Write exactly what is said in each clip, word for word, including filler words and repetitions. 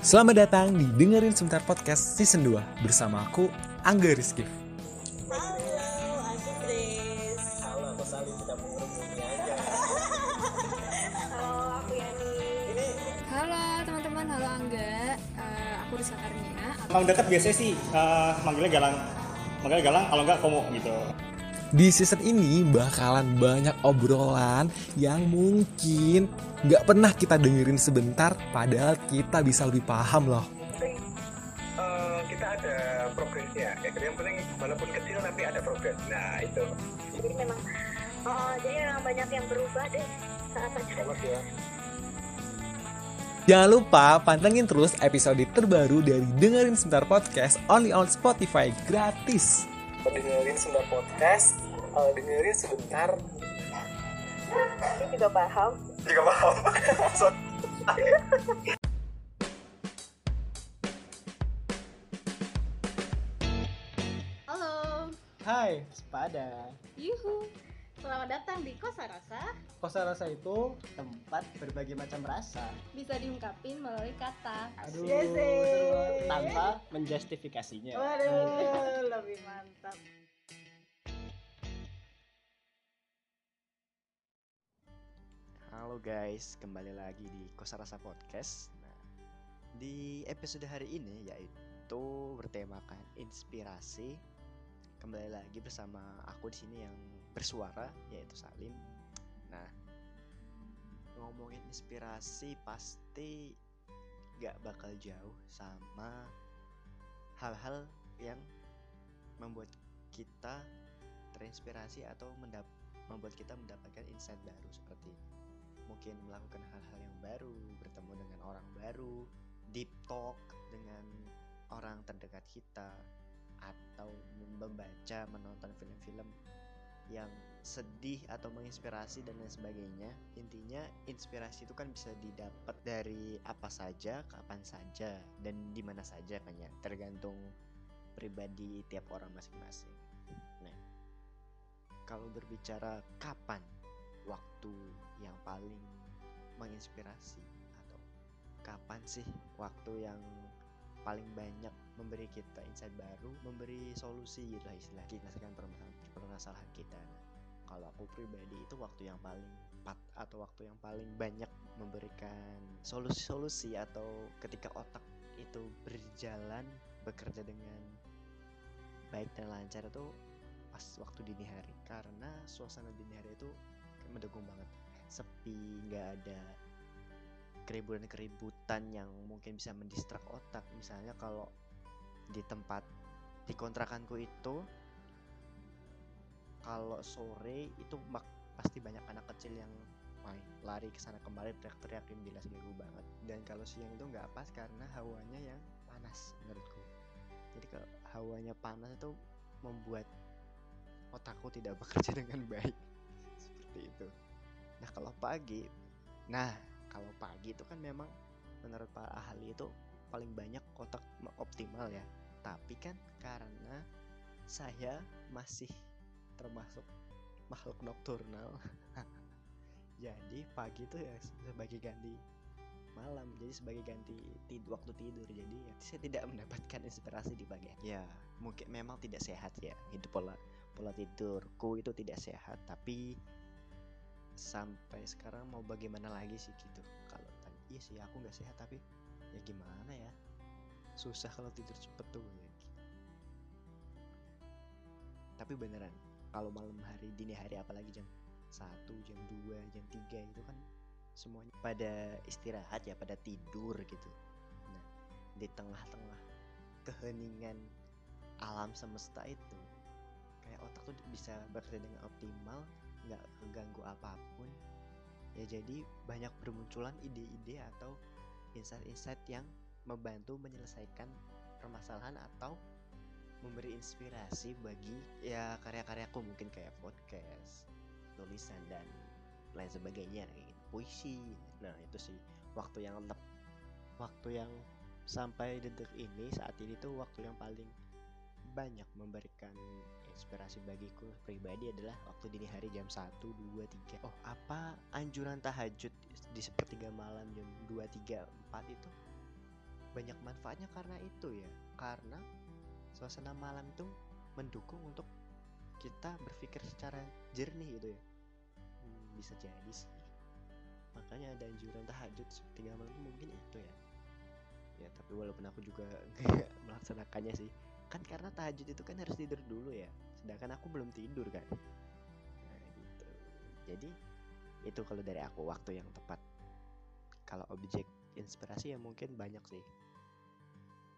Selamat datang di Dengerin Sebentar Podcast Season dua bersama aku, Angga Rizkif. Halo, aku Chris. Halo, aku Salim, kita mengerumuni aja. Halo, aku Yani. Ini. Halo teman-teman, halo Angga. Uh, aku Rizka Kurnia. Emang dekat biasanya sih uh, manggilnya galang. Manggilnya galang, kalau enggak komo gitu. Di season ini bakalan banyak obrolan yang mungkin gak pernah kita dengerin sebentar, padahal kita bisa lebih paham loh. Uh, kita ada progresnya, yang penting walaupun kecil tapi ada progres. Nah itu. Jadi memang, oh, jadi memang banyak yang berubah deh saat acara. Jangan lupa pantengin terus episode terbaru dari Dengerin Sebentar Podcast only on Spotify gratis. Dengerin sebentar podcast, kalau dengerin sebentar ini juga paham juga paham Halo, hai sepada, yuhu, selamat datang di Kosa Rasa. Kosa Rasa itu tempat berbagai macam rasa bisa diungkapin melalui kata. Aduh, seru, tanpa menjustifikasinya. Waduh, lebih mantap. Halo guys, kembali lagi di Kosa Rasa Podcast. Nah, di episode hari ini yaitu bertemakan inspirasi. Kembali lagi bersama aku di sini yang bersuara yaitu Salim. Nah, ngomongin inspirasi pasti gak bakal jauh sama hal-hal yang membuat kita terinspirasi atau mendap- membuat kita mendapatkan insight baru, seperti mungkin melakukan hal-hal yang baru, bertemu dengan orang baru, deep talk dengan orang terdekat kita, atau membaca, menonton film-film yang sedih atau menginspirasi dan lain sebagainya. Intinya inspirasi itu kan bisa didapat dari apa saja, kapan saja, dan di mana saja kan ya, tergantung pribadi tiap orang masing-masing. Nah, kalau berbicara kapan, waktu yang paling menginspirasi, atau kapan sih waktu yang paling banyak memberi kita insight baru, memberi solusi gitu lah istilah, menyelesaikan permasalahan kita. Nah, kalau aku pribadi itu waktu yang paling tepat atau waktu yang paling banyak memberikan solusi-solusi, atau ketika otak itu berjalan bekerja dengan baik dan lancar itu pas waktu dini hari, karena suasana dini hari itu mendukung banget, sepi, nggak ada keributan-keributan yang mungkin bisa mendistrak otak. Misalnya kalau di tempat di kontrakanku itu kalau sore itu mak- pasti banyak anak kecil yang main lari kesana kemari, teriak-teriakin bila ganggu banget. Dan kalau siang itu nggak pas karena hawanya yang panas menurutku. Jadi kalau hawanya panas itu membuat otakku tidak bekerja dengan baik seperti itu. Nah kalau pagi, nah kalau pagi itu kan memang menurut para ahli itu paling banyak otak optimal ya. Tapi kan karena saya masih termasuk makhluk nokturnal jadi pagi itu ya sebagai ganti malam, jadi sebagai ganti tidur, waktu tidur. Jadi ya, saya tidak mendapatkan inspirasi di pagi. Ya mungkin memang tidak sehat ya, hidup pola pola tidurku itu tidak sehat. Tapi sampai sekarang mau bagaimana lagi sih gitu. Kalau tadi iya sih aku nggak sehat, tapi ya gimana ya, susah kalau tidur cepet tuh ya. Tapi beneran kalau malam hari, dini hari, apalagi jam satu, jam dua, jam tiga itu kan semuanya pada istirahat ya, pada tidur gitu. Nah di tengah-tengah keheningan alam semesta itu kayak otak tuh bisa bekerja dengan optimal, nggak keganggu apapun ya. Jadi banyak bermunculan ide-ide atau insight-insight yang membantu menyelesaikan permasalahan atau memberi inspirasi bagi ya karya-karyaku, mungkin kayak podcast, tulisan dan lain sebagainya, puisi. Nah itu sih waktu yang lep, waktu yang sampai detik ini saat ini tuh waktu yang paling banyak memberikan inspirasi bagiku pribadi adalah waktu dini hari jam satu, dua, tiga. Oh apa anjuran tahajud di sepertiga malam jam dua, tiga, empat itu banyak manfaatnya karena itu ya, karena suasana malam itu mendukung untuk kita berpikir secara jernih gitu ya. Hmm, bisa jadi sih, makanya ada anjuran tahajud tiga malam itu mungkin itu ya. Ya tapi walaupun aku juga nggak melaksanakannya sih, kan karena tahajud itu kan harus tidur dulu ya, sedangkan aku belum tidur kan. Nah gitu, jadi itu kalau dari aku waktu yang tepat. Kalau objek inspirasi ya mungkin banyak sih,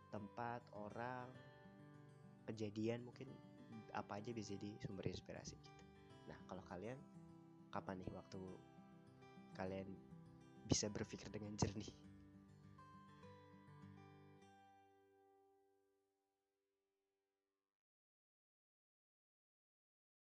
tempat, orang, kejadian, mungkin apa aja bisa jadi sumber inspirasi gitu. Nah kalau kalian kapan nih waktu kalian bisa berpikir dengan jernih?